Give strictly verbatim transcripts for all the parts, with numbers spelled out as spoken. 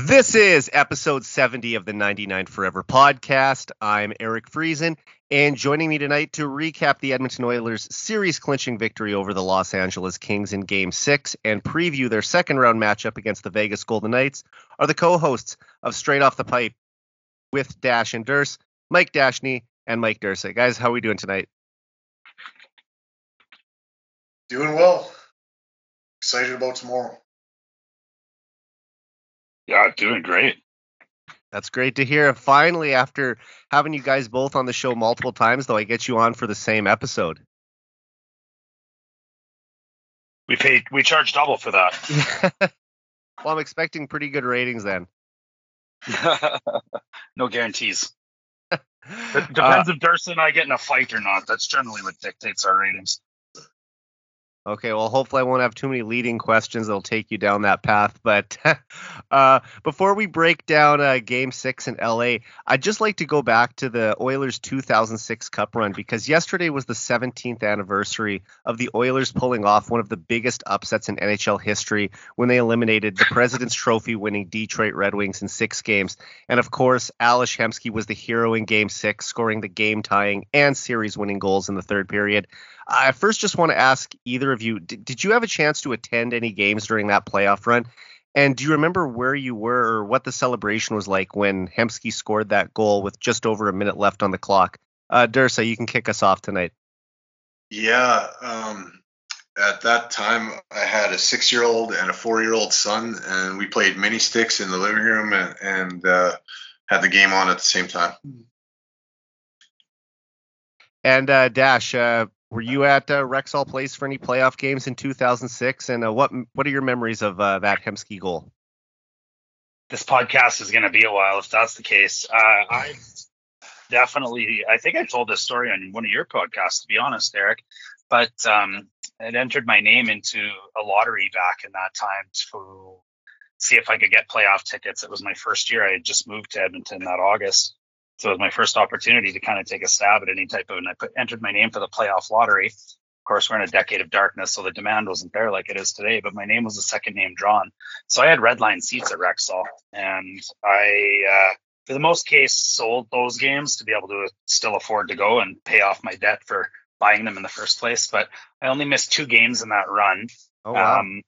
This is episode seventy of the ninety-nine Forever Podcast. I'm Eric Friesen, and joining me tonight to recap the Edmonton Oilers' series-clinching victory over the Los Angeles Kings in Game six and preview their second-round matchup against the Vegas Golden Knights are the co-hosts of Straight Off the Pipe with Dash and Dirse, Mike Dashney and Mike Dirsa. Guys, how are we doing tonight? Doing well. Excited about tomorrow. Yeah, doing great. That's great to hear. Finally, after having you guys both on the show multiple times, though, I get you on for the same episode. We paid, we charge double for that. Well, I'm expecting pretty good ratings then. No guarantees. It depends uh, if Durst and I get in a fight or not. That's generally what dictates our ratings. Okay, well, hopefully I won't have too many leading questions that'll take you down that path. But uh, before we break down uh, Game six in L A, I'd just like to go back to the Oilers' two thousand six Cup run, because yesterday was the seventeenth anniversary of the Oilers pulling off one of the biggest upsets in N H L history when they eliminated the President's Trophy-winning Detroit Red Wings in six games. And, of course, Ales Hemsky was the hero in Game six, scoring the game-tying and series-winning goals in the third period. I first just want to ask either of you, did, did you have a chance to attend any games during that playoff run? And do you remember where you were or what the celebration was like when Hemsky scored that goal with just over a minute left on the clock? Uh, Dursa, you can kick us off tonight. Yeah. Um, at that time, I had a six-year-old and a four-year-old son, and we played mini sticks in the living room and, and uh, had the game on at the same time. And uh, Dash, uh, were you at uh, Rexall Place for any playoff games in two thousand six? And uh, what what are your memories of uh, that Hemsky goal? This podcast is going to be a while if that's the case. Uh, I definitely, I think I told this story on one of your podcasts, to be honest, Eric. But um, it entered my name into a lottery back in that time to see if I could get playoff tickets. It was my first year. I had just moved to Edmonton that August. So it was my first opportunity to kind of take a stab at any type of, and I put, entered my name for the playoff lottery. Of course, we're in a decade of darkness, so the demand wasn't there like it is today, but my name was the second name drawn. So I had red line seats at Rexall, and I, uh, for the most case, sold those games to be able to still afford to go and pay off my debt for buying them in the first place. But I only missed two games in that run. Oh, wow. Um,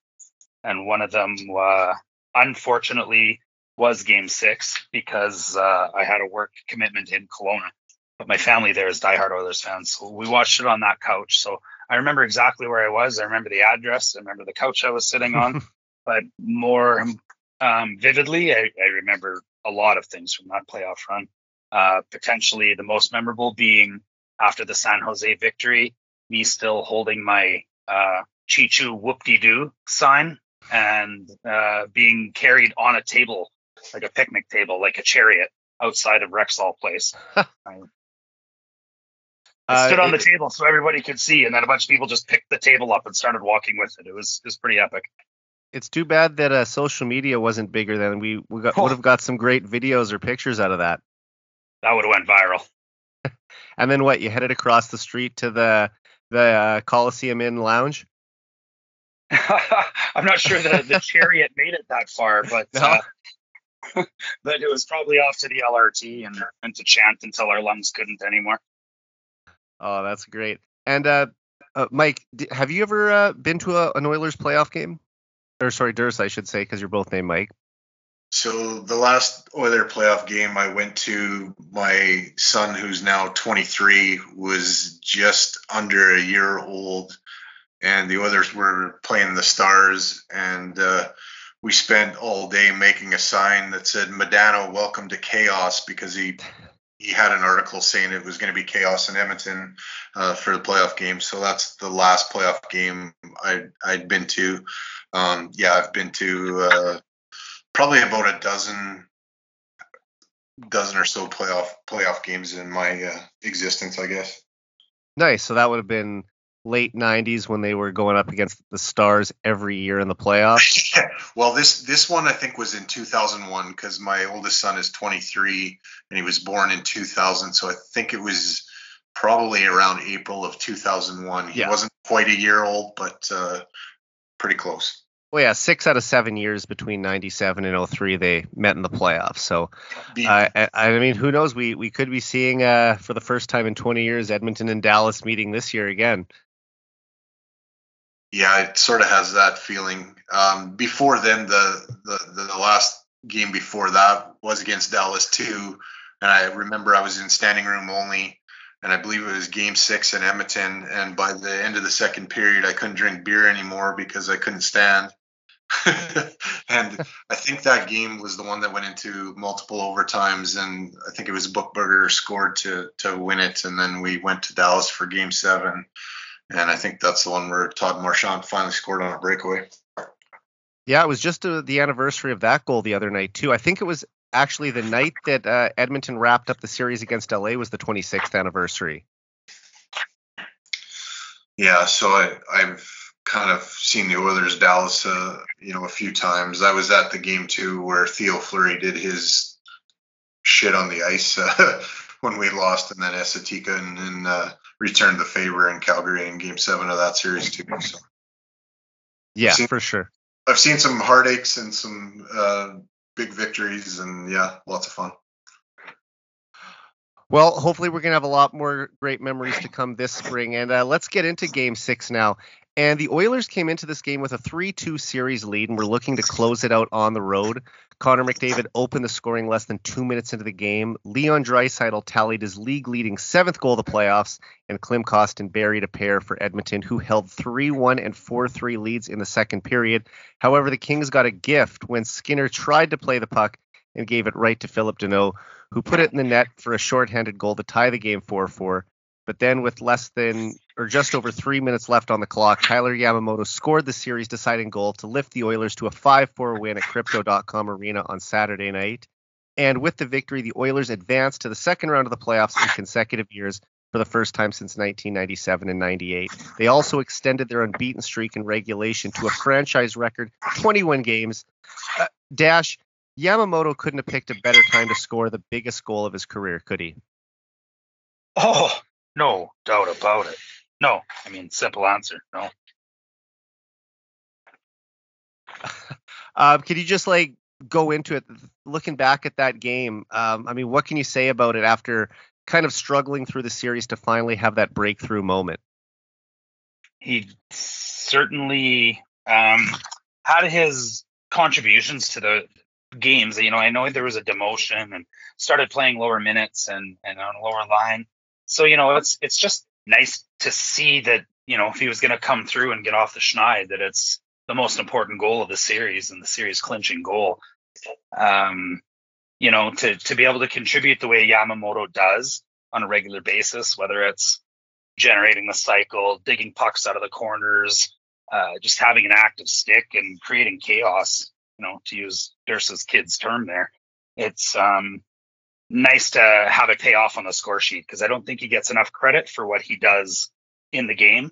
and one of them, uh, unfortunately, was game six because uh, I had a work commitment in Kelowna, but my family there is diehard Oilers fans. So we watched it on that couch. So I remember exactly where I was. I remember the address. I remember the couch I was sitting on, but more um, vividly, I, I remember a lot of things from that playoff run. Uh, potentially the most memorable being after the San Jose victory, me still holding my uh, Chee-Choo whoop-de-doo sign and uh, being carried on a table, like a picnic table, like a chariot outside of Rexall Place. I, I stood uh, on the it, table so everybody could see, and then a bunch of people just picked the table up and started walking with it. It was it was pretty epic. It's too bad that uh, social media wasn't bigger than we, we got, oh. would have got some great videos or pictures out of that. That would have went viral. And then what, you headed across the street to the, the uh, Coliseum Inn Lounge? I'm not sure the, the chariot made it that far, but... No. Uh, but it was probably off to the L R T and, and to chant until our lungs couldn't anymore. Oh, that's great. And uh, uh, Mike, d- have you ever uh, been to a, an Oilers playoff game? Or sorry, Durst, I should say, because you're both named Mike. So the last Oilers playoff game I went to, my son, who's now twenty-three, was just under a year old, and the Oilers were playing the Stars, and uh, we spent all day making a sign that said "Medano, welcome to chaos," because he he had an article saying it was going to be chaos in Edmonton uh, for the playoff game. So that's the last playoff game I I'd been to. Um, yeah, I've been to uh, probably about a dozen dozen or so playoff playoff games in my uh, existence, I guess. Nice. So that would have been late nineties when they were going up against the Stars every year in the playoffs. Well, this this one I think was in two thousand one because my oldest son is twenty-three and he was born in two thousand, so I think it was probably around April of two thousand one. He yeah. wasn't quite a year old, but uh, pretty close. Well, yeah, six out of seven years between ninety-seven and oh three, they met in the playoffs. So, uh, I, I mean, who knows? We we could be seeing, uh, for the first time in twenty years, Edmonton and Dallas meeting this year again. Yeah, it sort of has that feeling. Um, before then, the, the, the last game before that was against Dallas, too. And I remember I was in standing room only, and I believe it was game six in Edmonton. And by the end of the second period, I couldn't drink beer anymore because I couldn't stand. And I think that game was the one that went into multiple overtimes, and I think it was Bookburger scored to to win it, and then we went to Dallas for game seven, and I think that's the one where Todd Marchand finally scored on a breakaway. Yeah, it was just a, the anniversary of that goal the other night too. I think it was actually the night that uh, Edmonton wrapped up the series against L A was the twenty-sixth anniversary. Yeah, so I, I've kind of seen the Oilers Dallas, uh, you know, a few times. I was at the game too, where Theo Fleury did his shit on the ice uh, when we lost, and then Estetica and, and uh, returned the favor in Calgary in Game Seven of that series too. So. Yeah, seen, for sure. I've seen some heartaches and some uh, big victories, and yeah, lots of fun. Well, hopefully we're gonna have a lot more great memories to come this spring, and uh, let's get into Game Six now. And the Oilers came into this game with a three two series lead, and were looking to close it out on the road. Connor McDavid opened the scoring less than two minutes into the game. Leon Draisaitl tallied his league-leading seventh goal of the playoffs, and Klim Kostin buried a pair for Edmonton, who held three one and four three leads in the second period. However, the Kings got a gift when Skinner tried to play the puck and gave it right to Philip Deneau, who put it in the net for a shorthanded goal to tie the game four four. But then with less than or just over three minutes left on the clock, Tyler Yamamoto scored the series deciding goal to lift the Oilers to a five four win at Crypto dot com Arena on Saturday night. And with the victory, the Oilers advanced to the second round of the playoffs in consecutive years for the first time since nineteen ninety-seven and ninety-eight. They also extended their unbeaten streak in regulation to a franchise record twenty-one games. Uh, Dash, Yamamoto couldn't have picked a better time to score the biggest goal of his career, could he? Oh, no doubt about it. No, I mean, simple answer, no. um, could you just, like, go into it, looking back at that game, um, I mean, what can you say about it after kind of struggling through the series to finally have that breakthrough moment? He certainly um, had his contributions to the games. You know, I know there was a demotion and started playing lower minutes and, and on a lower line. So, you know, it's it's just nice to see that, you know, if he was going to come through and get off the schneid, that it's the most important goal of the series and the series clinching goal. Um, you know, to, to be able to contribute the way Yamamoto does on a regular basis, whether it's generating the cycle, digging pucks out of the corners, uh, just having an active stick and creating chaos, you know, to use Dursa's kid's term there. It's um nice to have it pay off on the score sheet, because I don't think he gets enough credit for what he does in the game.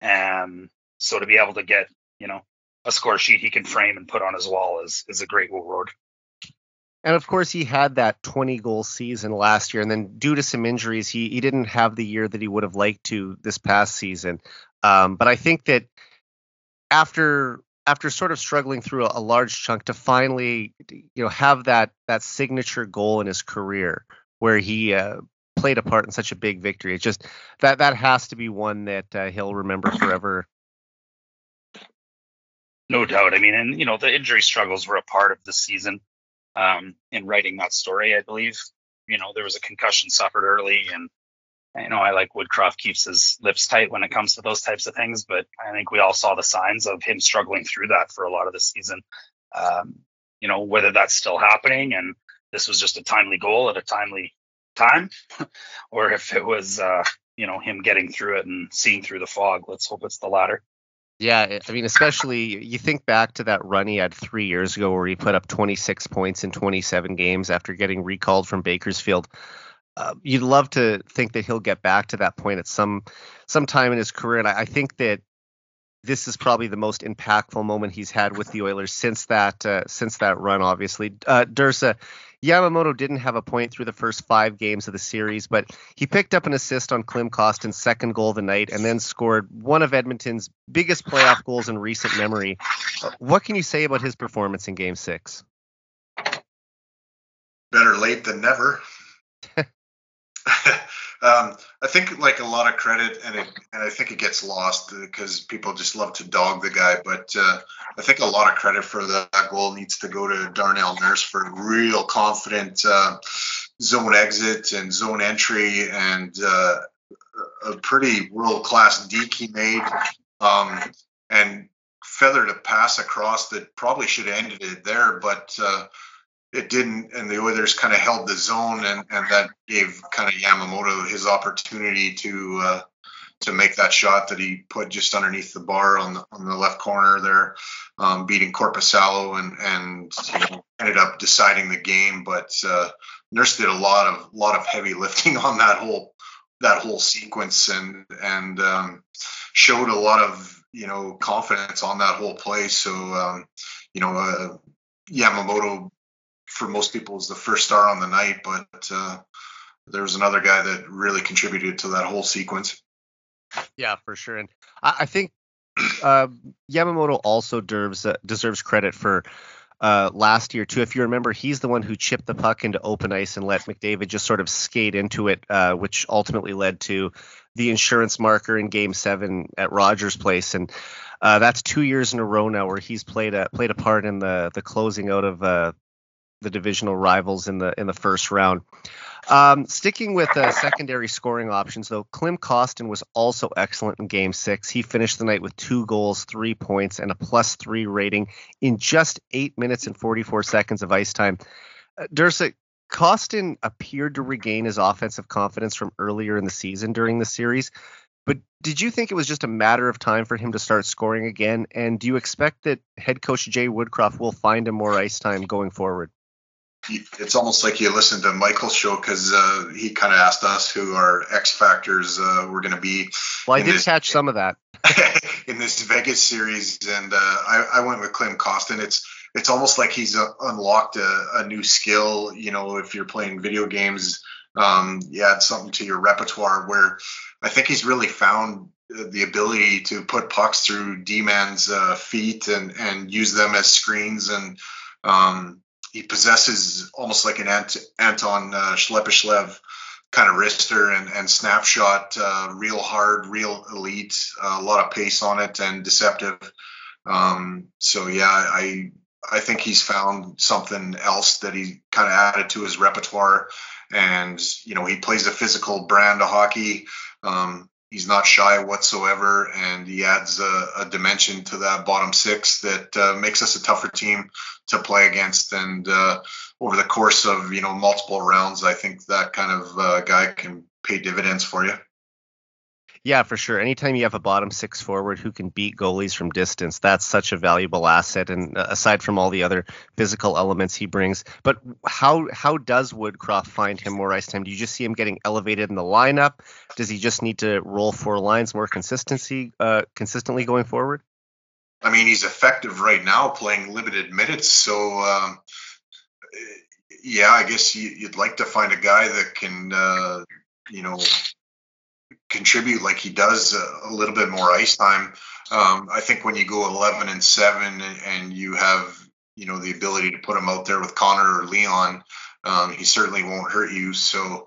Um, so to be able to get, you know, a score sheet he can frame and put on his wall is is a great reward. And of course, he had that twenty goal season last year, and then due to some injuries, he he didn't have the year that he would have liked to this past season. Um, but I think that after. After sort of struggling through a large chunk to finally, you know, have that that signature goal in his career where he uh, played a part in such a big victory, it's just that that has to be one that uh, he'll remember forever. No doubt. I mean, and, you know, the injury struggles were a part of the season um, in writing that story, I believe. You know, there was a concussion suffered early, and you know, I like Woodcroft keeps his lips tight when it comes to those types of things, but I think we all saw the signs of him struggling through that for a lot of the season. Um, you know, whether that's still happening and this was just a timely goal at a timely time, or if it was, uh, you know, him getting through it and seeing through the fog. Let's hope it's the latter. Yeah, I mean, especially you think back to that run he had three years ago where he put up twenty-six points in twenty-seven games after getting recalled from Bakersfield. Uh, you'd love to think that he'll get back to that point at some some time in his career. And I, I think that this is probably the most impactful moment he's had with the Oilers since that uh, since that run, obviously. Uh, Dursa, Yamamoto didn't have a point through the first five games of the series, but he picked up an assist on Klim Kostin's second goal of the night and then scored one of Edmonton's biggest playoff goals in recent memory. What can you say about his performance in Game six? Better late than never. Um, I think like a lot of credit, and it, and I think it gets lost because people just love to dog the guy. But uh, I think a lot of credit for that goal needs to go to Darnell Nurse for real confident uh, zone exit and zone entry, and uh, a pretty world-class deke he made, um, and feathered a pass across that probably should have ended it there, but. Uh, It didn't, and the Oilers kind of held the zone, and, and that gave kind of Yamamoto his opportunity to uh, to make that shot that he put just underneath the bar on the on the left corner there, um, beating Korpisalo, and and you know, ended up deciding the game. But uh, Nurse did a lot of lot of heavy lifting on that whole that whole sequence, and and um, showed a lot of you know confidence on that whole play. So um, you know uh, Yamamoto. For most people is the first star on the night, but uh, there was another guy that really contributed to that whole sequence. Yeah, for sure. And I, I think uh, Yamamoto also deserves, uh, deserves credit for uh, last year too. If you remember, he's the one who chipped the puck into open ice and let McDavid just sort of skate into it, uh, which ultimately led to the insurance marker in Game seven at Rogers Place. And uh, that's two years in a row now where he's played a, played a part in the, the closing out of uh, the divisional rivals in the in the first round. Um, sticking with uh, secondary scoring options, though, Klim Kostin was also excellent in Game six. He finished the night with two goals, three points, and a plus three rating in just eight minutes and forty-four seconds of ice time. Uh, Dirsa, Kostin appeared to regain his offensive confidence from earlier in the season during the series, but did you think it was just a matter of time for him to start scoring again? And do you expect that head coach Jay Woodcroft will find him more ice time going forward? It's almost like you listened to Michael's show because uh, he kind of asked us who our X factors uh, were going to be. Well, I did this, catch some of that in this Vegas series, and uh, I, I went with Klim Kostin. It's it's almost like he's uh, unlocked a, a new skill. You know, if you're playing video games, um, you add something to your repertoire. Where I think he's really found the ability to put pucks through D-man's uh, feet and and use them as screens and. Um, He possesses almost like an Ant- Anton uh, Shlepyshev kind of wrister and, and snapshot, uh, real hard, real elite, uh, a lot of pace on it and deceptive. Um, so, yeah, I I think he's found something else that he kind of added to his repertoire. And, you know, he plays a physical brand of hockey. Um, he's not shy whatsoever, and he adds a, a dimension to that bottom six that uh, makes us a tougher team to play against. And uh, over the course of, you know, multiple rounds, I think that kind of uh, guy can pay dividends for you. Yeah, for sure. Anytime you have a bottom six forward who can beat goalies from distance, that's such a valuable asset. And aside from all the other physical elements he brings, but how how does Woodcroft find him more ice time? Do you just see him getting elevated in the lineup? Does he just need to roll four lines more consistency uh, consistently going forward? I mean, he's effective right now playing limited minutes. So, um, yeah, I guess you'd like to find a guy that can, uh, you know, contribute like he does a, a little bit more ice time. Um, I think when you go eleven and seven and, and you have, you know, the ability to put him out there with Connor or Leon, um, he certainly won't hurt you. So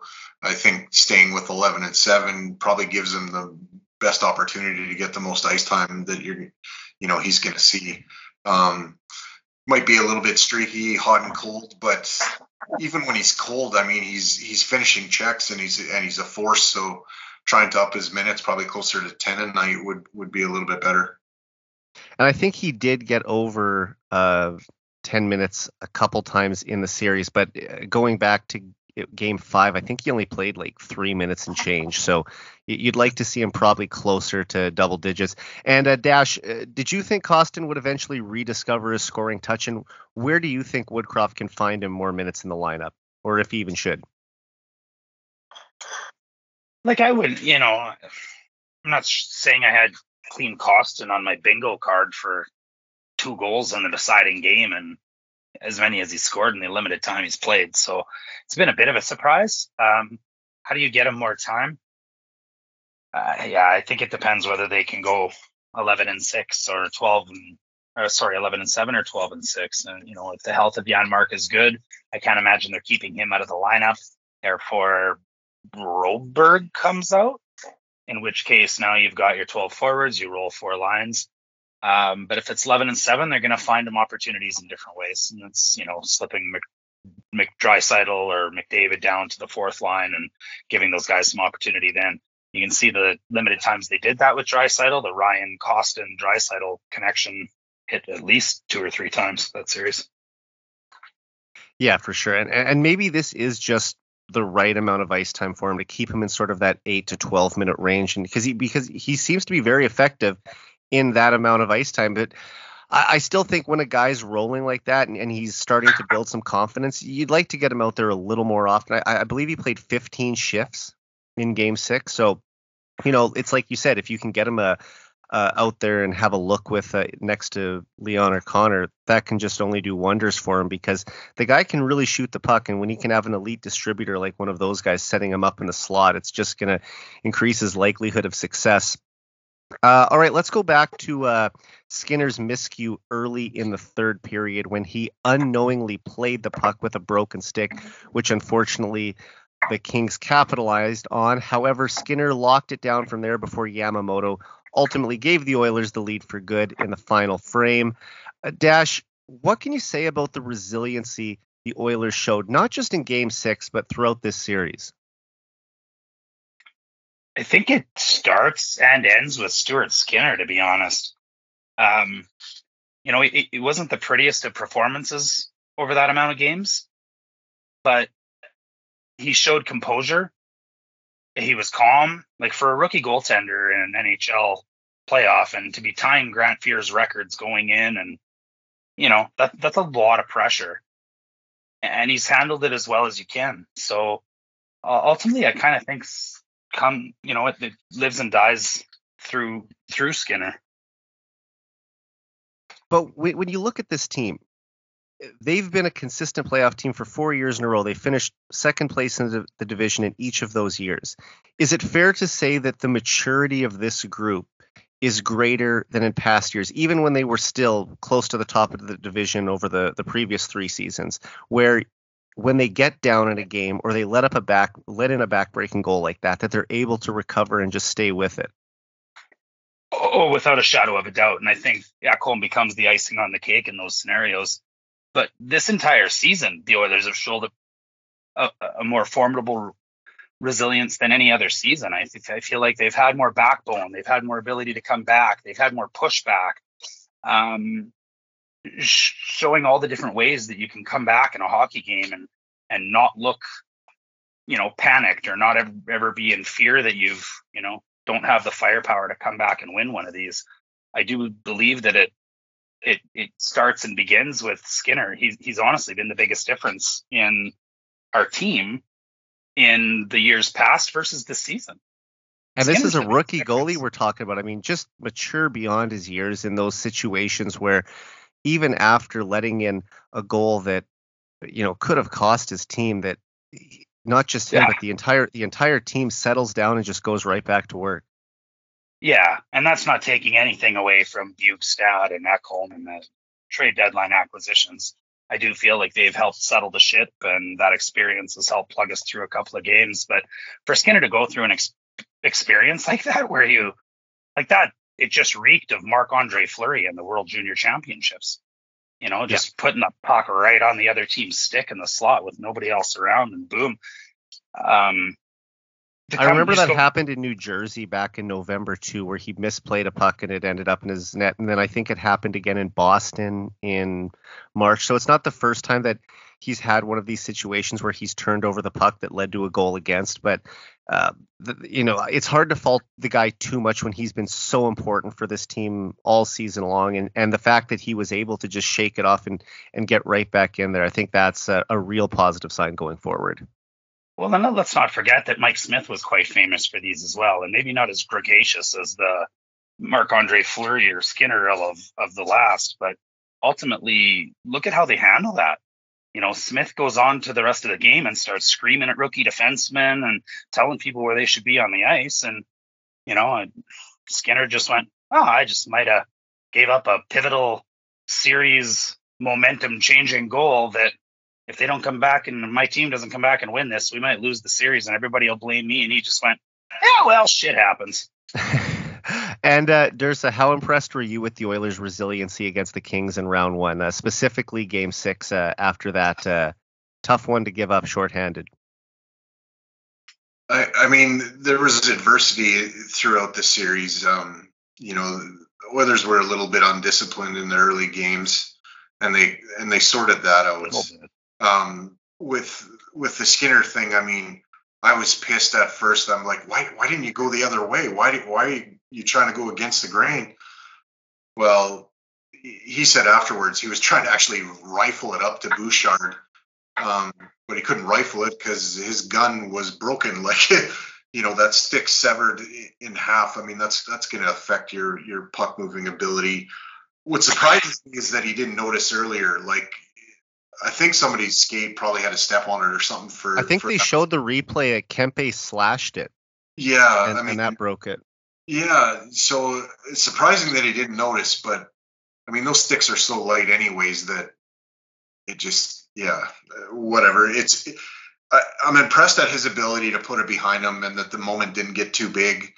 I think staying with eleven and seven probably gives him the best opportunity to get the most ice time that you're, you know, he's going to see. Um, might be a little bit streaky, hot and cold, but even when he's cold, I mean, he's, he's finishing checks and he's, and he's a force. So, trying to up his minutes probably closer to ten a night would, would be a little bit better. And I think he did get over uh, ten minutes a couple times in the series, but going back to game five, I think he only played like three minutes and change. So you'd like to see him probably closer to double digits. And uh, Dash, uh, did you think Kostin would eventually rediscover his scoring touch? And where do you think Woodcroft can find him more minutes in the lineup, or if he even should? Like I would, you know, I'm not saying I had Klim Kostin on my bingo card for two goals in the deciding game and as many as he scored in the limited time he's played. So it's been a bit of a surprise. Um, how do you get him more time? Uh, yeah, I think it depends whether they can go eleven and six or twelve and, or sorry, eleven and seven or twelve and six. And, you know, if the health of Janmark is good, I can't imagine they're keeping him out of the lineup. Therefore, Broberg comes out, in which case now you've got your twelve forwards, you roll four lines. Um, but if it's eleven and seven, they're going to find them opportunities in different ways. And it's, you know, slipping Mc, Draisaitl or McDavid down to the fourth line and giving those guys some opportunity then. You can see the limited times they did that with Draisaitl. The Ryan Kostin Draisaitl connection hit at least two or three times that series. Yeah, for sure. And, and maybe this is just the right amount of ice time for him to keep him in sort of that eight to twelve minute range. And because he, because he seems to be very effective in that amount of ice time. But I, I still think when a guy's rolling like that and, and he's starting to build some confidence, you'd like to get him out there a little more often. I, I believe he played fifteen shifts in game six. So, you know, it's like you said, if you can get him a, uh, out there and have a look with uh, next to Leon or Connor, that can just only do wonders for him, because the guy can really shoot the puck. And when he can have an elite distributor like one of those guys setting him up in the slot, it's just going to increase his likelihood of success. Uh, all right, let's go back to uh, Skinner's miscue early in the third period when he unknowingly played the puck with a broken stick, which unfortunately the Kings capitalized on. However, Skinner locked it down from there before Yamamoto ultimately gave the Oilers the lead for good in the final frame. Uh, Dash, what can you say about the resiliency the Oilers showed, not just in Game six, but throughout this series? I think it starts and ends with Stuart Skinner, to be honest. Um, you know, it, it wasn't the prettiest of performances over that amount of games, but he showed composure. He was calm. Like, for a rookie goaltender in an N H L playoff and to be tying Grant Fuhr's records going in, and, you know, that, that's a lot of pressure. And he's handled it as well as you can. So uh, ultimately, I kind of think come, you know, it, it lives and dies through through Skinner. But when you look at this team, they've been a consistent playoff team for four years in a row. They finished second place in the, the division in each of those years. Is it fair to say that the maturity of this group is greater than in past years, even when they were still close to the top of the division over the, the previous three seasons, where when they get down in a game or they let up a back, let in a back-breaking goal like that, that they're able to recover and just stay with it? Oh, without a shadow of a doubt. And I think Ekholm becomes the icing on the cake in those scenarios. But this entire season, the Oilers have shown a, a, a more formidable resilience than any other season. I, th- I feel like they've had more backbone. They've had more ability to come back. They've had more pushback, um, sh- showing all the different ways that you can come back in a hockey game and, and not look, you know, panicked or not ever, ever be in fear that you've, you know, don't have the firepower to come back and win one of these. I do believe that it, It it starts and begins with Skinner. He's he's honestly been the biggest difference in our team in the years past versus this season. And Skinner's this is a rookie goalie we're talking about. I mean, just mature beyond his years in those situations where even after letting in a goal that, you know, could have cost his team, that not just him, yeah. but the entire the entire team settles down and just goes right back to work. Yeah, and that's not taking anything away from Bjugstad and Ekholm and the trade deadline acquisitions. I do feel like they've helped settle the ship, and that experience has helped plug us through a couple of games. But for Skinner to go through an ex- experience like that, where you like that, it just reeked of Marc-Andre Fleury in the World Junior Championships. You know, just yeah. putting the puck right on the other team's stick in the slot with nobody else around, and boom. Um, I remember that happened in New Jersey back in November, too, where he misplayed a puck and it ended up in his net. And then I think it happened again in Boston in March. So it's not the first time that he's had one of these situations where he's turned over the puck that led to a goal against. But, uh, the, you know, it's hard to fault the guy too much when he's been so important for this team all season long. And, and the fact that he was able to just shake it off and, and get right back in there, I think that's a, a real positive sign going forward. Well, then let's not forget that Mike Smith was quite famous for these as well, and maybe not as gregarious as the Marc-Andre Fleury or Skinner of, of the last, but ultimately, look at how they handle that. You know, Smith goes on to the rest of the game and starts screaming at rookie defensemen and telling people where they should be on the ice. And, you know, Skinner just went, oh, I just might have gave up a pivotal series momentum changing goal that if they don't come back and my team doesn't come back and win this, we might lose the series and everybody will blame me. And he just went, yeah, well, shit happens. And uh, Dirsa, how impressed were you with the Oilers' resiliency against the Kings in round one, uh, specifically game six uh, after that uh, tough one to give up shorthanded? I, I mean, there was adversity throughout the series. Um, you know, the Oilers were a little bit undisciplined in the early games, and they and they sorted that out. Um, with with the Skinner thing, I mean, I was pissed at first. I'm like, why why didn't you go the other way? Why did, why are you trying to go against the grain? Well, he said afterwards he was trying to actually rifle it up to Bouchard, um, but he couldn't rifle it because his gun was broken. Like, you know, that stick severed in half. I mean, that's that's going to affect your your puck moving ability. What surprises me is that he didn't notice earlier. Like, I think somebody's skate probably had a step on it or something. For I think for they that. Showed the replay at Kempe slashed it. Yeah, and, I mean, and that broke it. Yeah, so it's surprising that he didn't notice, but I mean those sticks are so light, anyways, that it just yeah, whatever. It's it, I, I'm impressed at his ability to put it behind him, and that the moment didn't get too big,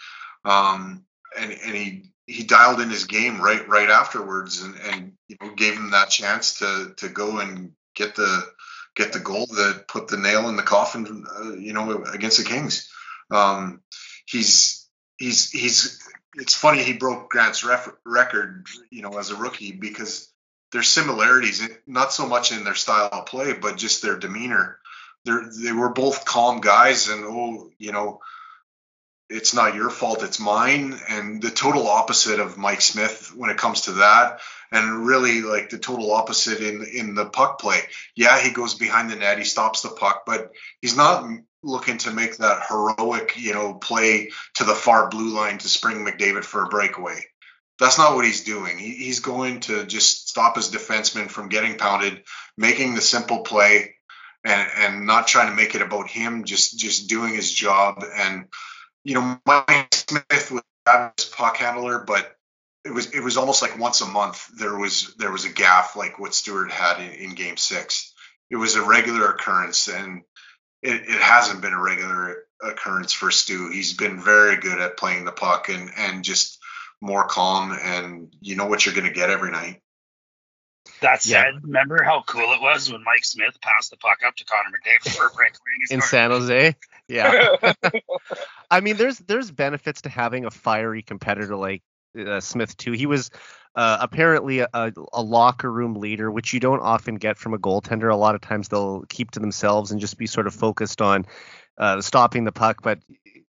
um, and and he. He dialed in his game right right afterwards, and, and you know, gave him that chance to to go and get the get the goal that put the nail in the coffin, uh, you know, against the Kings. Um, he's he's he's. It's funny he broke Grant's ref- record, you know, as a rookie because there's similarities, not so much in their style of play, but just their demeanor. They they were both calm guys, and oh, you know. It's not your fault, it's mine, and the total opposite of Mike Smith when it comes to that, and really like the total opposite in in the puck play. Yeah, he goes behind the net, he stops the puck, but he's not looking to make that heroic, you know, play to the far blue line to spring McDavid for a breakaway. That's not what he's doing. He, he's going to just stop his defenseman from getting pounded, making the simple play, and and not trying to make it about him, just just doing his job. And you know, Mike Smith was a puck handler, but it was it was almost like once a month there was there was a gaff like what Stuart had in, in Game Six. It was a regular occurrence, and it, it hasn't been a regular occurrence for Stu. He's been very good at playing the puck and and just more calm, and you know what you're going to get every night. That said, yeah. Remember how cool it was when Mike Smith passed the puck up to Connor McDavid for a break in card. San Jose? Yeah. I mean, there's there's benefits to having a fiery competitor like uh, Smith, too. He was uh, apparently a, a locker room leader, which you don't often get from a goaltender. A lot of times they'll keep to themselves and just be sort of focused on uh, stopping the puck. But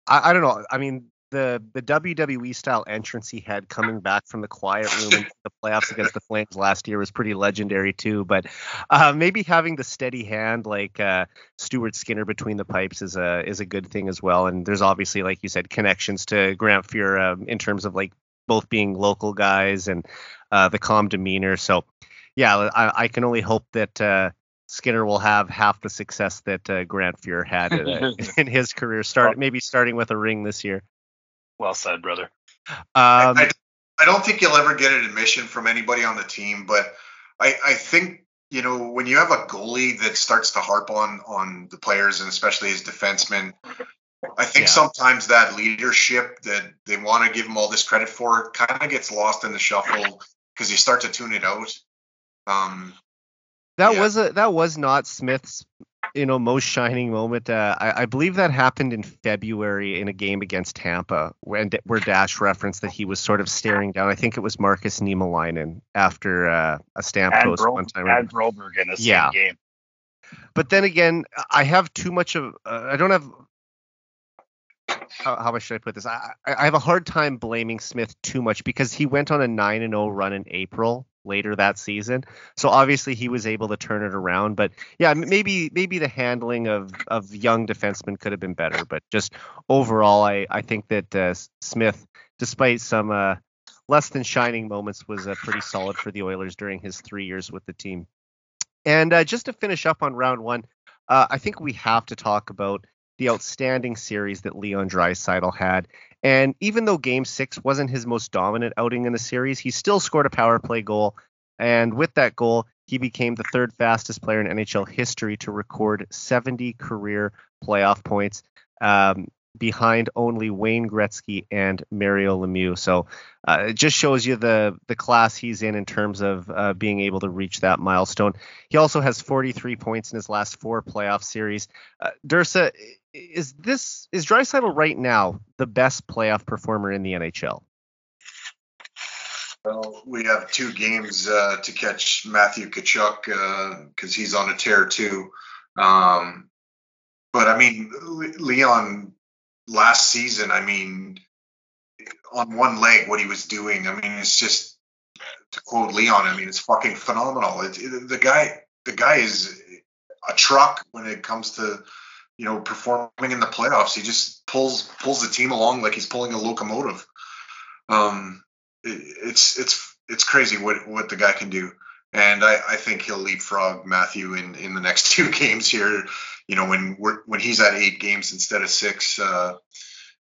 I, I don't know. I mean, The the W W E style entrance he had coming back from the quiet room into the playoffs against the Flames last year was pretty legendary too. But uh, maybe having the steady hand like uh, Stuart Skinner between the pipes is a is a good thing as well. And there's obviously, like you said, connections to Grant Fuhr um, in terms of like both being local guys and uh, the calm demeanor. So yeah, I, I can only hope that uh, Skinner will have half the success that uh, Grant Fuhr had in, in his career. Start maybe starting with a ring this year. Well said, brother. Um, I, I don't think you'll ever get an admission from anybody on the team, but I, I think, you know, when you have a goalie that starts to harp on on the players and especially his defensemen, I think yeah. sometimes that leadership that they want to give him all this credit for kind of gets lost in the shuffle because you start to tune it out. Um, that yeah. was a that was not Smith's. You know, most shining moment. Uh, I, I believe that happened in February in a game against Tampa, when where Dash referenced that he was sort of staring down. I think it was Marcus Niemelainen after uh, a Stamkos Bro- one time. And Broberg in the same yeah. game. But then again, I have too much of. Uh, I don't have. How, how should I put this? I, I have a hard time blaming Smith too much because he went on a nine and zero run in April. Later that season, so obviously he was able to turn it around. But yeah, maybe maybe the handling of of young defensemen could have been better. But just overall, I I think that uh, Smith, despite some uh, less than shining moments was uh, pretty solid for the Oilers during his three years with the team. And uh, just to finish up on round one, uh, I think we have to talk about the outstanding series that Leon Draisaitl had. And even though game six wasn't his most dominant outing in the series, he still scored a power play goal. And with that goal, he became the third fastest player in N H L history to record seventy career playoff points, um, behind only Wayne Gretzky and Mario Lemieux. So uh, it just shows you the the class he's in in terms of uh, being able to reach that milestone. He also has forty-three points in his last four playoff series. Uh, Dirsa, is this is Draisaitl right now the best playoff performer in the N H L? Well, we have two games uh, to catch Matthew Tkachuk because uh, he's on a tear too. Um, but I mean, Leon. Last season, I mean, on one leg, what he was doing, I mean, it's just, to quote Leon, I mean, it's fucking phenomenal. It, it, the guy, the guy is a truck when it comes to, you know, performing in the playoffs. He just pulls pulls the team along like he's pulling a locomotive. Um, it, it's it's it's crazy what, what the guy can do, and I, I think he'll leapfrog Matthew in, in the next two games here. You know, when we're, when he's at eight games instead of six, uh,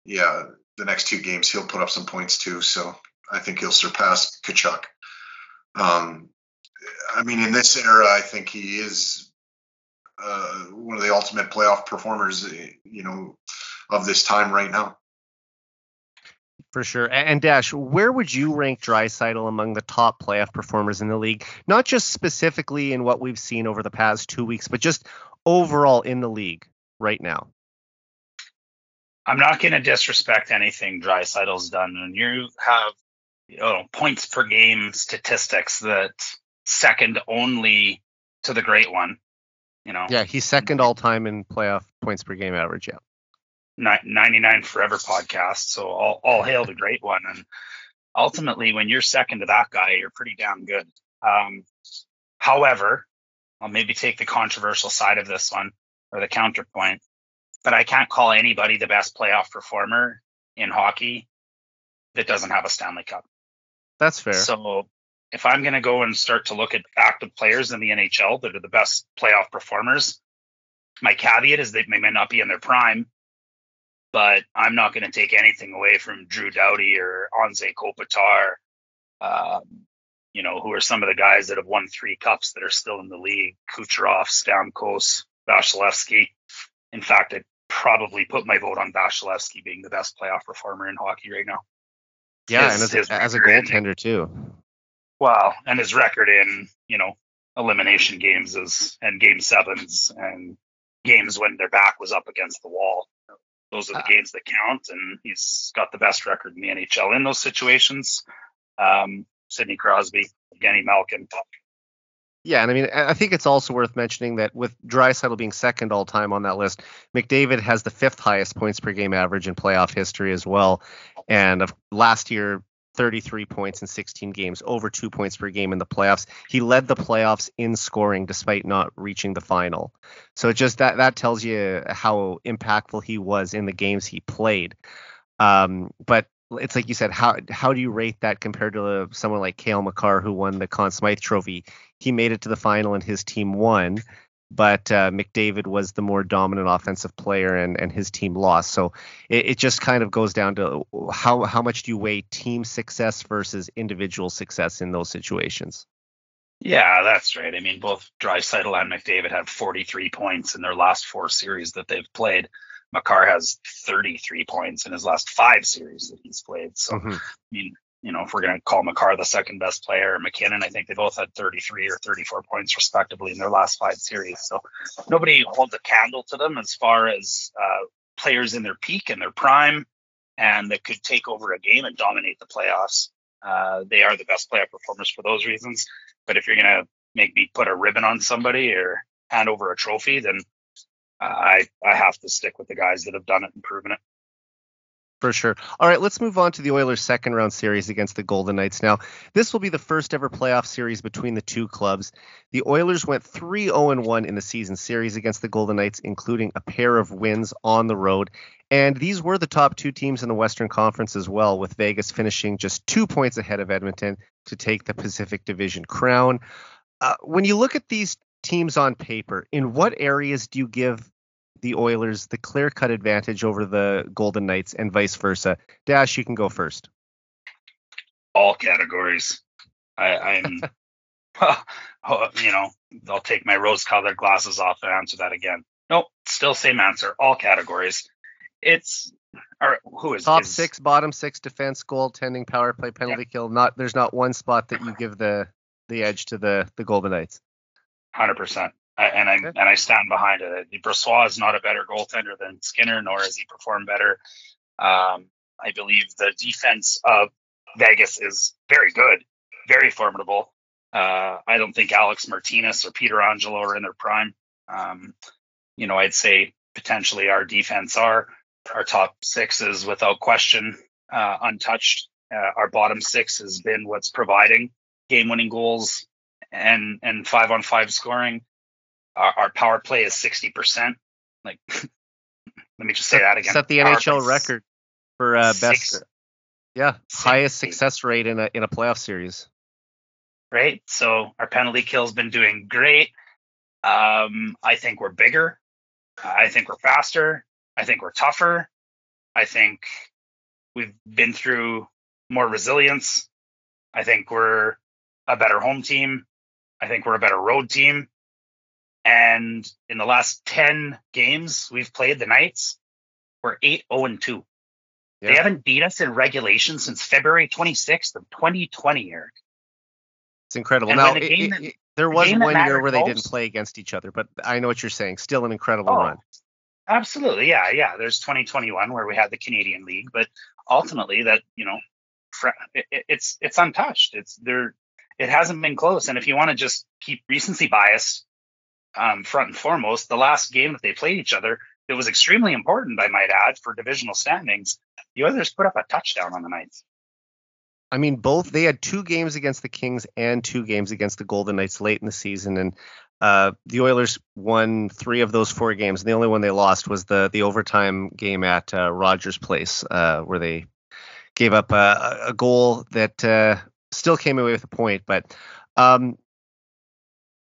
yeah, the next two games he'll put up some points too. So I think he'll surpass Tkachuk. Um, I mean, in this era, I think he is uh, one of the ultimate playoff performers, you know, of this time right now. For sure. And Dash, where would you rank Draisaitl among the top playoff performers in the league? Not just specifically in what we've seen over the past two weeks, but just overall in the league right now. I'm not going to disrespect anything Draisaitl's done. And you have, you know, points per game statistics that second only to the great one. You know. Yeah, he's second all time in playoff points per game average. Yeah. ninety-nine Forever Podcast. So all, all hail the great one. And ultimately, when you're second to that guy, you're pretty damn good. Um, however, I'll maybe take the controversial side of this one or the counterpoint, but I can't call anybody the best playoff performer in hockey that doesn't have a Stanley Cup. That's fair. So if I'm going to go and start to look at active players in the N H L that are the best playoff performers, my caveat is they may not be in their prime, but I'm not going to take anything away from Drew Doughty or Anze Kopitar, um, you know, who are some of the guys that have won three cups that are still in the league, Kucherov, Stamkos, Vasilevsky. In fact, I'd probably put my vote on Vasilevsky being the best playoff performer in hockey right now. Yeah, his, and as a, as a goaltender in, too. Wow, and his record in, you know, elimination games is, and game sevens and games when their back was up against the wall. Those are the uh, games that count, and he's got the best record in the N H L in those situations. Um, Sidney Crosby, Evgeny Malkin. Yeah, and I mean, I think it's also worth mentioning that with Draisaitl being second all time on that list, McDavid has the fifth highest points per game average in playoff history as well. And of last year, thirty-three points in sixteen games, over two points per game in the playoffs. He led the playoffs in scoring despite not reaching the final. So just that that tells you how impactful he was in the games he played. Um, but it's like you said, how how do you rate that compared to someone like Cale Makar, who won the Conn Smythe Trophy? He made it to the final and his team won, but uh, McDavid was the more dominant offensive player and, and his team lost. So it, it just kind of goes down to how, how much do you weigh team success versus individual success in those situations? Yeah, that's right. I mean, both Draisaitl and McDavid have forty-three points in their last four series that they've played. Makar has thirty-three points in his last five series that he's played. So, mm-hmm. I mean, you know, if we're going to call Makar the second best player, McKinnon, I think they both had thirty-three or thirty-four points respectively in their last five series. So nobody holds a candle to them as far as uh, players in their peak and their prime and that could take over a game and dominate the playoffs. Uh, they are the best playoff performers for those reasons. But if you're going to make me put a ribbon on somebody or hand over a trophy, then I, I have to stick with the guys that have done it and proven it. For sure. All right, let's move on to the Oilers' second round series against the Golden Knights. Now, this will be the first ever playoff series between the two clubs. The Oilers went three oh one in the season series against the Golden Knights, including a pair of wins on the road. And these were the top two teams in the Western Conference as well, with Vegas finishing just two points ahead of Edmonton to take the Pacific Division crown. Uh, when you look at these teams on paper, in what areas do you give the Oilers the clear-cut advantage over the Golden Knights and vice versa? Dash, you can go first. All categories. I, I'm, you know, I'll take my rose-colored glasses off and answer that again. Nope, still same answer. All categories. It's or who is top is, six, bottom six, defense, goaltending, power play, penalty yeah. kill. Not there's not one spot that you give the the edge to the the Golden Knights. one hundred percent. I, and I okay. and I stand behind it. Brossoit is not a better goaltender than Skinner, nor has he performed better. Um, I believe the defense of Vegas is very good, very formidable. Uh, I don't think Alex Martinez or Pietrangelo are in their prime. Um, you know, I'd say potentially our defense are our top six is without question uh, untouched. Uh, our bottom six has been what's providing game-winning goals and and five-on-five scoring. Our, our power play is sixty percent. Like, let me just say set, that again. Set the power N H L record for uh, six, best, yeah, six, highest success rate in a in a playoff series. Right. So our penalty kill's been doing great. Um, I think we're bigger. I think we're faster. I think we're tougher. I think we've been through more resilience. I think we're a better home team. I think we're a better road team. And in the last ten games we've played the Knights, we're eight oh and two. Yeah. They haven't beat us in regulation since February twenty-sixth of twenty twenty, Eric. It's incredible. And now, the it, that, it, there was the one year where most, they didn't play against each other, but I know what you're saying. Still an incredible oh, run. Absolutely. Yeah. Yeah. There's twenty twenty-one where we had the Canadian League, but ultimately that, you know, it, it's, it's untouched. It's there. It hasn't been close. And if you want to just keep recency bias um, front and foremost, the last game that they played each other, it was extremely important, I might add, for divisional standings. The Oilers put up a touchdown on the Knights. I mean, both they had two games against the Kings and two games against the Golden Knights late in the season. And uh, the Oilers won three of those four games. And the only one they lost was the the overtime game at uh, Rogers Place, uh, where they gave up uh, a goal that uh, still came away with a point. But um,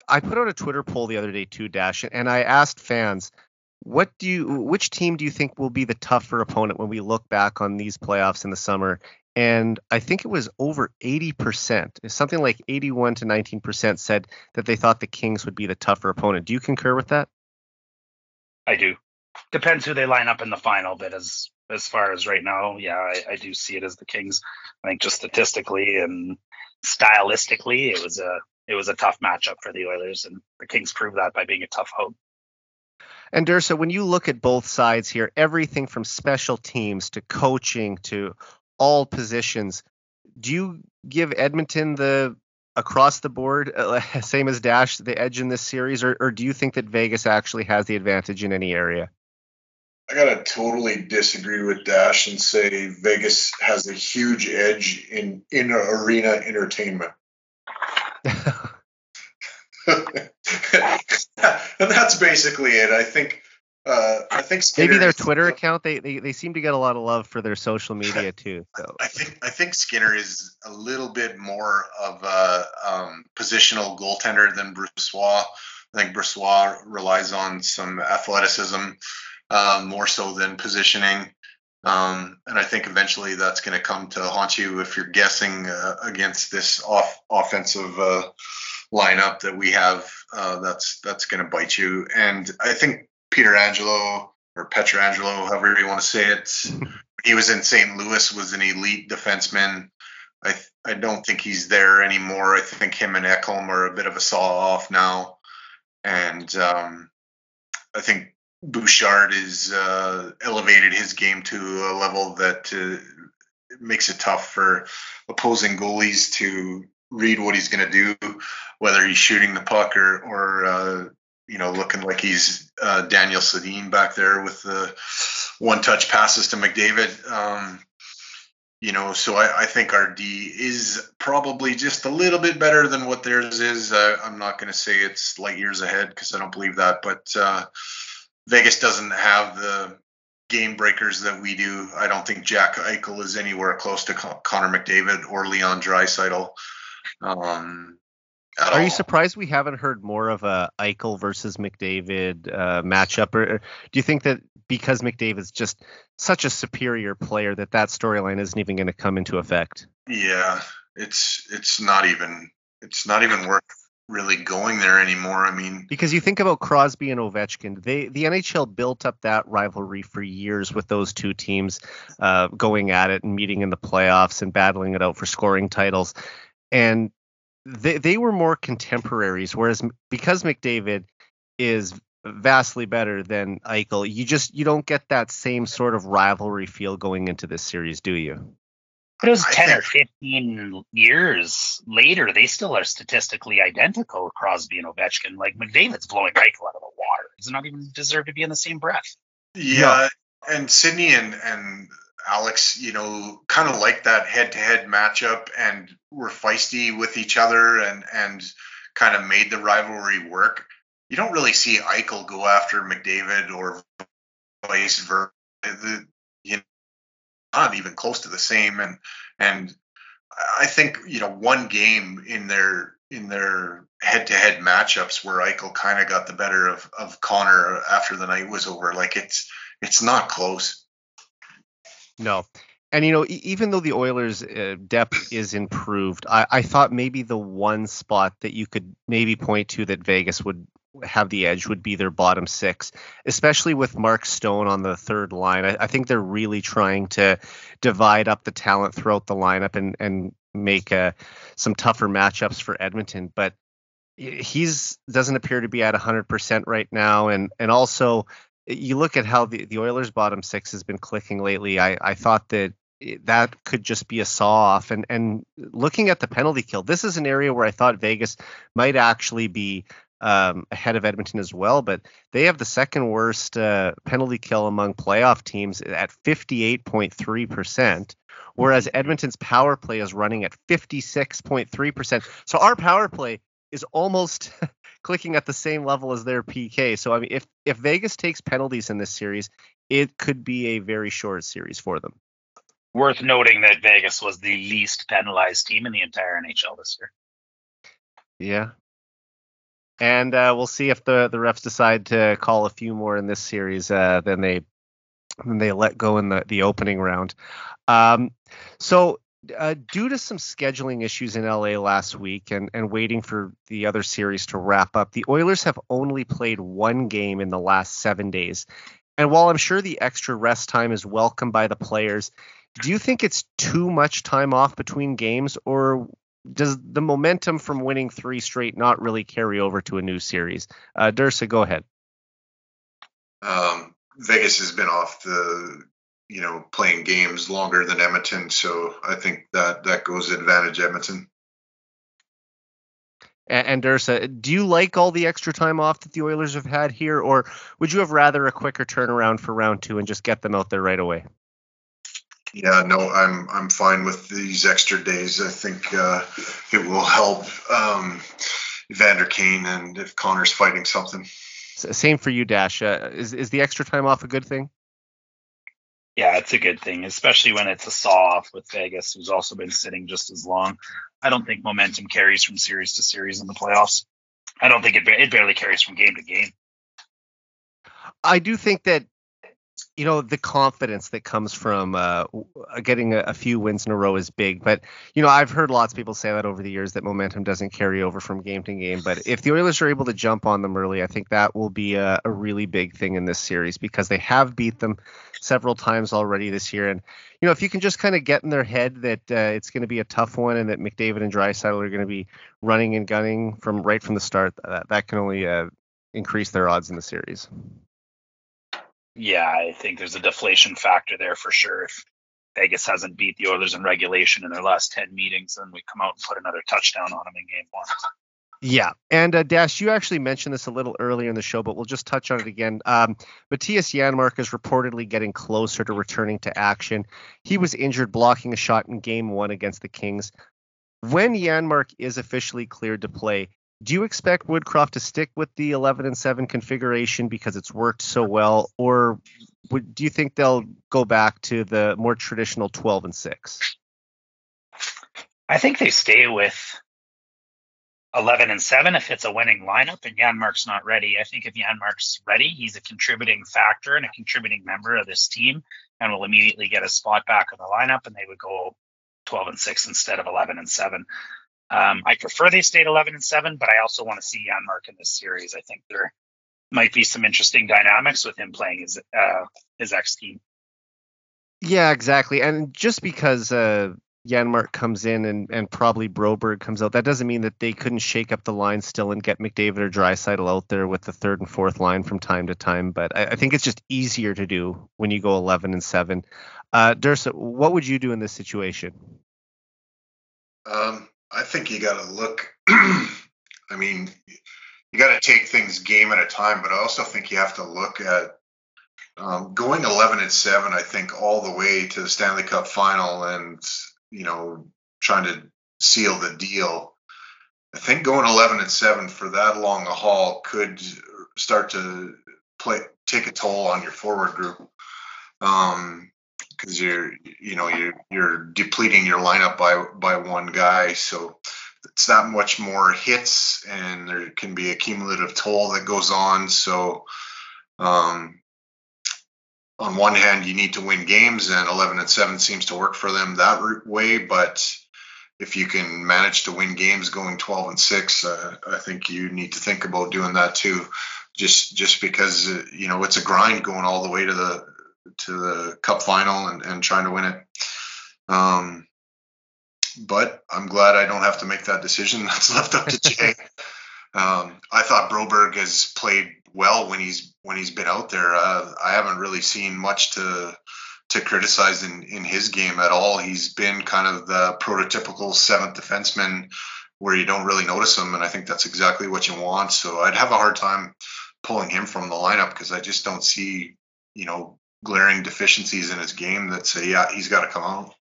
I put out a Twitter poll the other day too, Dash, and I asked fans, what do you, which team do you think will be the tougher opponent when we look back on these playoffs in the summer? And I think it was over eighty percent. It's something like eighty-one to nineteen percent said that they thought the Kings would be the tougher opponent. Do you concur with that? I do. Depends who they line up in the final, but as as far as right now, yeah, I, I do see it as the Kings. I think just statistically and stylistically, it was a it was a tough matchup for the Oilers, and the Kings proved that by being a tough home. And Dirsa, when you look at both sides here, everything from special teams to coaching to all positions, do you give Edmonton the across the board uh, same as Dash the edge in this series, or, or do you think that Vegas actually has the advantage in any area? I gotta totally disagree with Dash and say Vegas has a huge edge in in arena entertainment. And that's basically it. I think Uh, I think Skinner, maybe their Twitter account. They, they they seem to get a lot of love for their social media too. So. I think I think Skinner is a little bit more of a um, positional goaltender than Brossoit. I think Brossoit relies on some athleticism uh, more so than positioning, um, and I think eventually that's going to come to haunt you if you're guessing uh, against this off offensive uh, lineup that we have. Uh, that's that's going to bite you, and I think. Pietrangelo or Pietrangelo, however you want to say it. He was in Saint Louis, was an elite defenseman. I th- I don't think he's there anymore. I think him and Ekholm are a bit of a saw-off now. And um, I think Bouchard has uh, elevated his game to a level that uh, makes it tough for opposing goalies to read what he's going to do, whether he's shooting the puck or, or uh, you know, looking like he's uh, Daniel Sedin back there with the one-touch passes to McDavid. Um, you know, so I, I think our D is probably just a little bit better than what theirs is. Uh, I'm not going to say it's light years ahead because I don't believe that. But uh, Vegas doesn't have the game breakers that we do. I don't think Jack Eichel is anywhere close to Con- Connor McDavid or Leon Draisaitl. Um, Are all. you surprised we haven't heard more of a Eichel versus McDavid uh, matchup? Or, or do you think that because McDavid's just such a superior player that that storyline isn't even going to come into effect? Yeah, it's it's not even it's not even worth really going there anymore. I mean, because you think about Crosby and Ovechkin, they the N H L built up that rivalry for years with those two teams uh, going at it and meeting in the playoffs and battling it out for scoring titles. And they they were more contemporaries, whereas because McDavid is vastly better than Eichel, you just you don't get that same sort of rivalry feel going into this series, do you? But it was ten think, or fifteen years later. They still are statistically identical, Crosby and Ovechkin. Like, McDavid's blowing Eichel out of the water. He does not even deserve to be in the same breath. Yeah, no. and Sidney and, and Alex, you know, kind of like that head-to-head matchup and were feisty with each other and, and kind of made the rivalry work. You don't really see Eichel go after McDavid or vice versa. The, you know, not even close to the same, and and I think, you know, one game in their in their head-to-head matchups where Eichel kind of got the better of of Connor after the night was over. Like, it's it's not close. No, and you know, even though the Oilers' uh, depth is improved, I, I thought maybe the one spot that you could maybe point to that Vegas would have the edge would be their bottom six, especially with Mark Stone on the third line. I, I think they're really trying to divide up the talent throughout the lineup and and make uh, some tougher matchups for Edmonton. But he's doesn't appear to be at one hundred percent right now. And and also, you look at how the, the Oilers' bottom six has been clicking lately. I, I thought that that could just be a saw-off. And, and looking at the penalty kill, this is an area where I thought Vegas might actually be Um, ahead of Edmonton as well, but they have the second worst uh, penalty kill among playoff teams at fifty-eight point three percent, whereas Edmonton's power play is running at fifty-six point three percent. So our power play is almost clicking at the same level as their P K. So I mean, if if Vegas takes penalties in this series, it could be a very short series for them. Worth noting that Vegas was the least penalized team in the entire N H L this year. Yeah. And uh, we'll see if the, the refs decide to call a few more in this series uh, than they than they let go in the, the opening round. Um, so uh, due to some scheduling issues in L A last week and, and waiting for the other series to wrap up, the Oilers have only played one game in the last seven days. And while I'm sure the extra rest time is welcome by the players, do you think it's too much time off between games, or does the momentum from winning three straight not really carry over to a new series? Uh, Dirsa, go ahead. Um, Vegas has been off the, you know, playing games longer than Edmonton, so I think that that goes advantage Edmonton. And, and Dirsa, do you like all the extra time off that the Oilers have had here, or would you have rather a quicker turnaround for round two and just get them out there right away? Yeah, no, I'm I'm fine with these extra days. I think uh, it will help um, Evander Kane, and if Connor's fighting something. Same for you, Dash. Uh, is is the extra time off a good thing? Yeah, it's a good thing, especially when it's a saw-off with Vegas, who's also been sitting just as long. I don't think momentum carries from series to series in the playoffs. I don't think it it barely carries from game to game. I do think that, you know, the confidence that comes from uh, getting a, a few wins in a row is big. But, you know, I've heard lots of people say that over the years, that momentum doesn't carry over from game to game. But if the Oilers are able to jump on them early, I think that will be a, a really big thing in this series, because they have beat them several times already this year. And, you know, if you can just kind of get in their head that uh, it's going to be a tough one and that McDavid and Draisaitl are going to be running and gunning from right from the start, uh, that can only uh, increase their odds in the series. Yeah, I think there's a deflation factor there for sure. If Vegas hasn't beat the Oilers in regulation in their last ten meetings, then we come out and put another touchdown on them in game one. Yeah, and uh, Dash, you actually mentioned this a little earlier in the show, but we'll just touch on it again. Um, Mattias Janmark is reportedly getting closer to returning to action. He was injured blocking a shot in game one against the Kings. When Janmark is officially cleared to play, Do you expect Woodcroft to stick with the eleven and seven configuration because it's worked so well, or would, do you think they'll go back to the more traditional twelve and six? I think they stay with eleven and seven if it's a winning lineup and Janmark's not ready. I think if Janmark's ready, he's a contributing factor and a contributing member of this team and will immediately get a spot back in the lineup, and they would go twelve and six instead of eleven and seven. Um, I prefer they stayed eleven and seven, but I also want to see Janmark in this series. I think there might be some interesting dynamics with him playing his uh, his ex team. Yeah, exactly. And just because uh, Janmark comes in and, and probably Broberg comes out, that doesn't mean that they couldn't shake up the line still and get McDavid or Draisaitl out there with the third and fourth line from time to time. But I, I think it's just easier to do when you go eleven and seven. Uh, Dirsa, what would you do in this situation? Um. I think you got to look, I mean, you got to take things game at a time, but I also think you have to look at um, going eleven and seven, I think, all the way to the Stanley Cup final and, you know, trying to seal the deal. I think going eleven and seven for that long a haul could start to play, take a toll on your forward group. Um, Because you're, you know, you're you're depleting your lineup by by one guy, so it's that much more hits, and there can be a cumulative toll that goes on. So, um, on one hand, you need to win games, and eleven and seven seems to work for them that way. But if you can manage to win games going twelve and six, uh, I think you need to think about doing that too. Just just because uh, you know, it's a grind going all the way to the to the cup final and, and trying to win it. Um, but I'm glad I don't have to make that decision. That's left up to Jay. um, I thought Broberg has played well when he's, when he's been out there. Uh, I haven't really seen much to, to criticize in, in his game at all. He's been kind of the prototypical seventh defenseman where you don't really notice him. And I think that's exactly what you want. So I'd have a hard time pulling him from the lineup, 'cause I just don't see, you know, glaring deficiencies in his game that say, yeah, he's got to come out.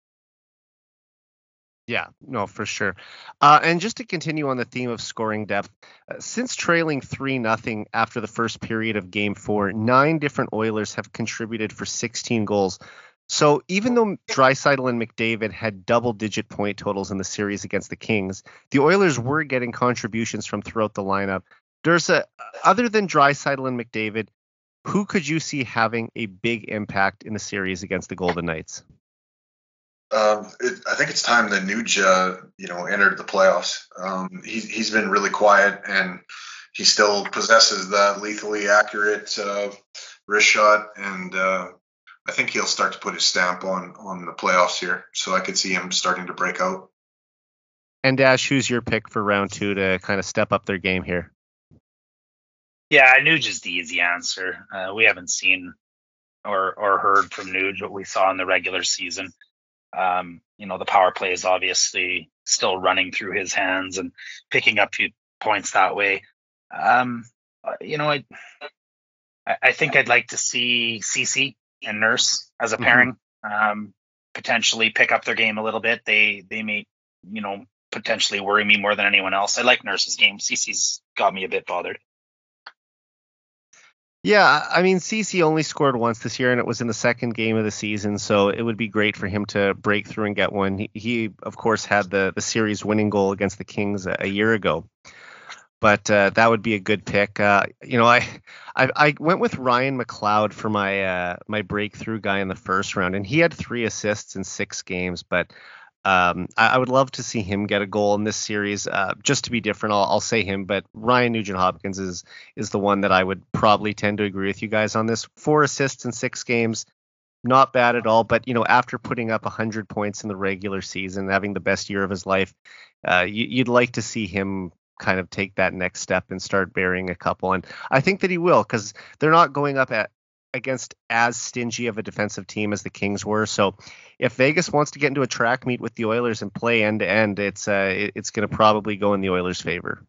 Yeah, no, for sure. Uh, and just to continue on the theme of scoring depth, uh, since trailing three nothing after the first period of game four, nine different Oilers have contributed for sixteen goals. So even though Draisaitl and McDavid had double-digit point totals in the series against the Kings, the Oilers were getting contributions from throughout the lineup. Dirsa, other than Draisaitl and McDavid, who could you see having a big impact in the series against the Golden Knights? Um, it, I think it's time that Nuge, uh, you know, entered the playoffs. Um, he, he's been really quiet, and he still possesses that lethally accurate uh, wrist shot, and uh, I think he'll start to put his stamp on on the playoffs here. So I could see him starting to break out. And Dash, who's your pick for round two to kind of step up their game here? Yeah, Nuge is the easy answer. Uh, we haven't seen or or heard from Nuge what we saw in the regular season. Um, you know, the power play is obviously still running through his hands and picking up few points that way. Um, you know, I I think I'd like to see C C and Nurse as a pairing, mm-hmm. um, potentially pick up their game a little bit. They they may, you know, potentially worry me more than anyone else. I like Nurse's game. C C's got me a bit bothered. Yeah, I mean, C C only scored once this year, and it was in the second game of the season, so it would be great for him to break through and get one. He, he of course, had the, the series-winning goal against the Kings a, a year ago, but uh, that would be a good pick. Uh, you know, I, I I went with Ryan McLeod for my uh, my breakthrough guy in the first round, and he had three assists in six games, but um, I, I would love to see him get a goal in this series, uh, just to be different. I'll, I'll say him, but Ryan Nugent Hopkins is is the one that I would probably tend to agree with you guys on this. Four assists in six games, not bad at all. But you know, after putting up one hundred points in the regular season, having the best year of his life, uh, you, you'd like to see him kind of take that next step and start burying a couple. And I think that he will, because they're not going up at against as stingy of a defensive team as the Kings were. So if Vegas wants to get into a track meet with the Oilers and play end to end, it's uh, it's going to probably go in the Oilers' favor.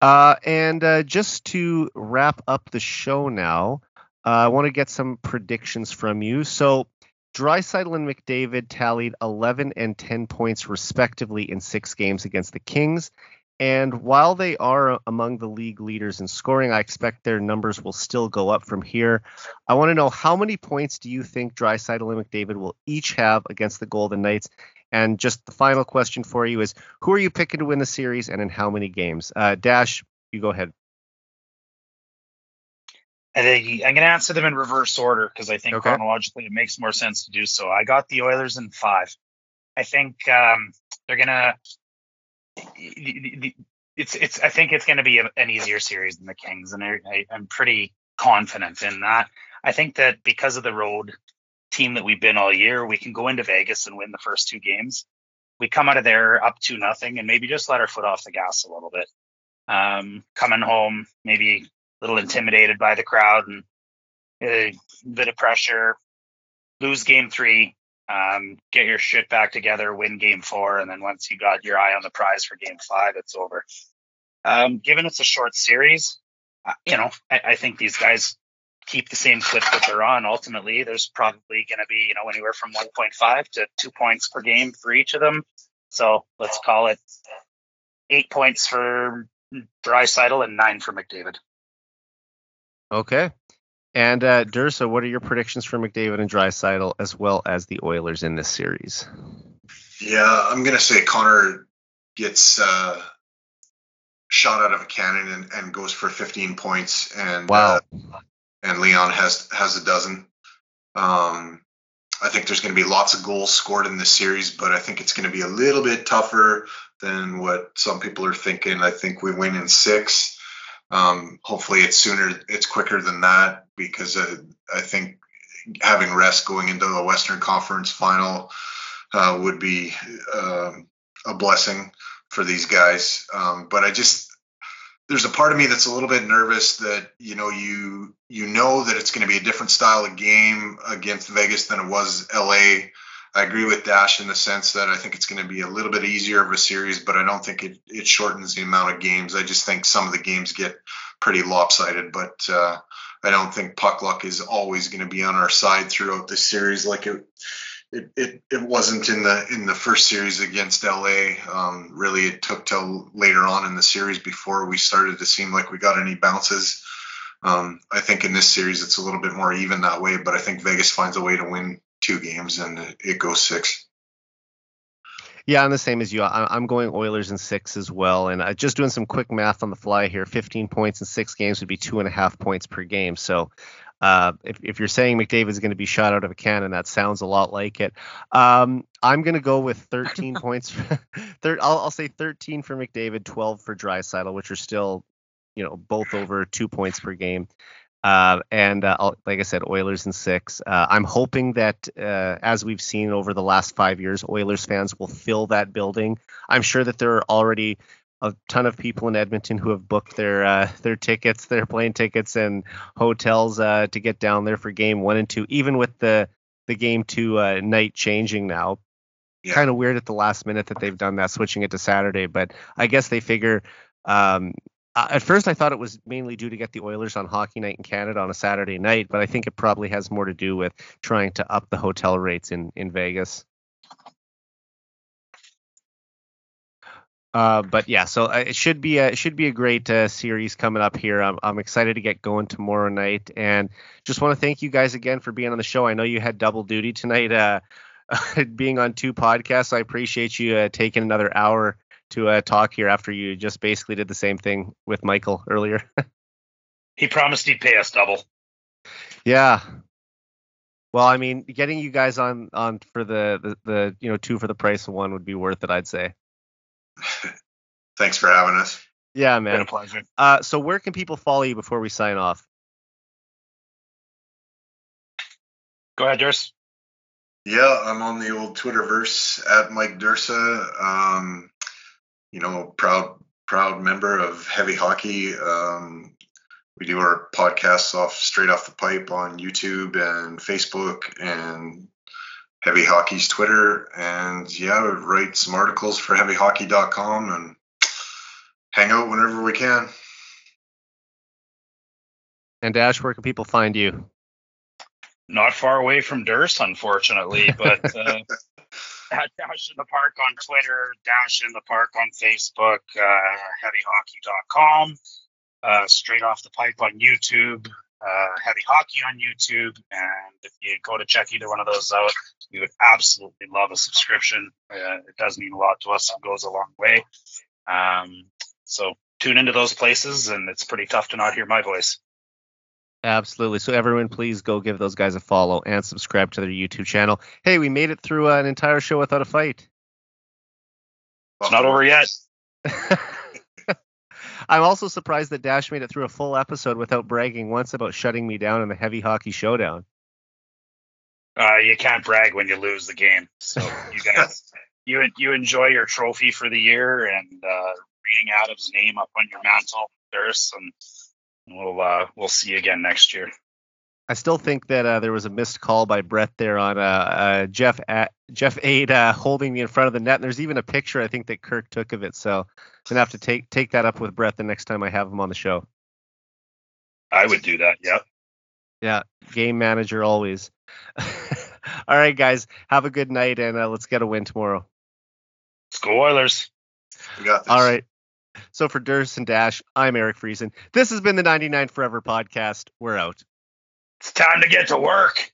Uh, and uh, just to wrap up the show now, uh, I want to get some predictions from you. So Draisaitl and McDavid tallied eleven and ten points respectively in six games against the Kings. And while they are among the league leaders in scoring, I expect their numbers will still go up from here. I want to know, how many points do you think Draisaitl and McDavid will each have against the Golden Knights? And just the final question for you is, who are you picking to win the series and in how many games? Uh, Dash, you go ahead. I think I'm going to answer them in reverse order because I think okay. chronologically it makes more sense to do so. I got the Oilers in five. I think um, they're going to – it's it's. I think it's going to be a, an easier series than the Kings, and I, I, I'm pretty confident in that. I think that because of the road team that we've been all year, we can go into Vegas and win the first two games. We come out of there up to nothing and maybe just let our foot off the gas a little bit. Um, coming home, maybe – little intimidated by the crowd and a bit of pressure, lose game three, um, get your shit back together, win game four. And then once you got your eye on the prize for game five, it's over. Um, given it's a short series, uh, you know, I, I think these guys keep the same clip that they're on. Ultimately, there's probably going to be, you know, anywhere from one point five to two points per game for each of them. So let's call it eight points for Draisaitl and nine for McDavid. Okay. And uh, Dirsa, what are your predictions for McDavid and Draisaitl as well as the Oilers in this series? Yeah, I'm going to say Connor gets uh, shot out of a cannon and, and goes for fifteen points. And wow. uh, and Leon has has a dozen. Um, I think there's going to be lots of goals scored in this series, but I think it's going to be a little bit tougher than what some people are thinking. I think we win in six. Um, hopefully it's sooner, it's quicker than that, because I, I think having rest going into the Western Conference final uh, would be uh, a blessing for these guys. Um, but I just, there's a part of me that's a little bit nervous that, you know, you, you know that it's going to be a different style of game against Vegas than it was L A. I agree with Dash in the sense that I think it's going to be a little bit easier of a series, but I don't think it, it shortens the amount of games. I just think some of the games get pretty lopsided, but uh, I don't think puck luck is always going to be on our side throughout this series, like it it it, it wasn't in the in the first series against L A. Um, really, it took till later on in the series before we started to seem like we got any bounces. Um, I think in this series it's a little bit more even that way, but I think Vegas finds a way to win two games and it goes six. Yeah, I'm the same as you. I'm going Oilers in six as well. And I just doing some quick math on the fly here. fifteen points in six games would be two and a half points per game. So uh, if, if you're saying McDavid's going to be shot out of a cannon, that sounds a lot like it. Um, I'm going to go with thirteen points. For, thir- I'll, I'll say thirteen for McDavid, twelve for Draisaitl, which are still, you know, both over two points per game. Uh, and uh, like I said, Oilers in six. Uh, I'm hoping that uh, as we've seen over the last five years, Oilers fans will fill that building. I'm sure that there are already a ton of people in Edmonton who have booked their uh, their tickets, their plane tickets and hotels uh, to get down there for game one and two, even with the, the game two uh, night changing now. Yeah. Kind of weird at the last minute that they've done that, switching it to Saturday. But I guess they figure... Um, Uh, at first, I thought it was mainly due to get the Oilers on Hockey Night in Canada on a Saturday night, but I think it probably has more to do with trying to up the hotel rates in, in Vegas. Uh, but yeah, so it should be a, it should be a great uh, series coming up here. I'm, I'm excited to get going tomorrow night, and just want to thank you guys again for being on the show. I know you had double duty tonight, uh, being on two podcasts. So I appreciate you uh, taking another hour to uh, talk here after you just basically did the same thing with Michael earlier. He promised he'd pay us double. Yeah. Well, I mean, getting you guys on, on for the, the, the, you know, two for the price of one would be worth it, I'd say. Thanks for having us. Yeah, man. Been a pleasure. Uh, so where can people follow you before we sign off? Go ahead, Dirce. Yeah, I'm on the old Twitterverse at Mike Dirsa. Um, You know, proud, proud member of Heavy Hockey. Um, we do our podcasts off Straight Off the Pipe on YouTube and Facebook and Heavy Hockey's Twitter. And yeah, I write some articles for heavy hockey dot com and hang out whenever we can. And Dash, where can people find you? not far away from Dirsa, unfortunately, but uh, Dash in the Park on Twitter, Dash in the Park on Facebook, uh, heavy hockey dot com, uh, Straight Off the Pipe on YouTube, uh, Heavy Hockey on YouTube, and if you go to check either one of those out, you would absolutely love a subscription. Uh, it does mean a lot to us and goes a long way. Um, so tune into those places, and it's pretty tough to not hear my voice. Absolutely. So everyone, please go give those guys a follow and subscribe to their YouTube channel. Hey, we made it through uh, an entire show without a fight. It's not over yet. I'm also surprised that Dash made it through a full episode without bragging once about shutting me down in the Heavy Hockey Showdown. Uh, you can't brag when you lose the game. So you guys, you you enjoy your trophy for the year and uh, reading Adam's name up on your mantle. There's some. We'll uh, we'll see you again next year. I still think that uh, there was a missed call by Brett there on uh, uh, Jeff at, Jeff Aid uh, holding me in front of the net. And there's even a picture I think that Kirk took of it. So I'm gonna have to take take that up with Brett the next time I have him on the show. I would do that. Yeah. Yeah. Game manager always. All right, guys. Have a good night, and uh, let's get a win tomorrow. Let's go Oilers. We got this. All right. So for Dirsa and Dash, I'm Eric Friesen. This has been the ninety-nine Forever Podcast. We're out. It's time to get to work.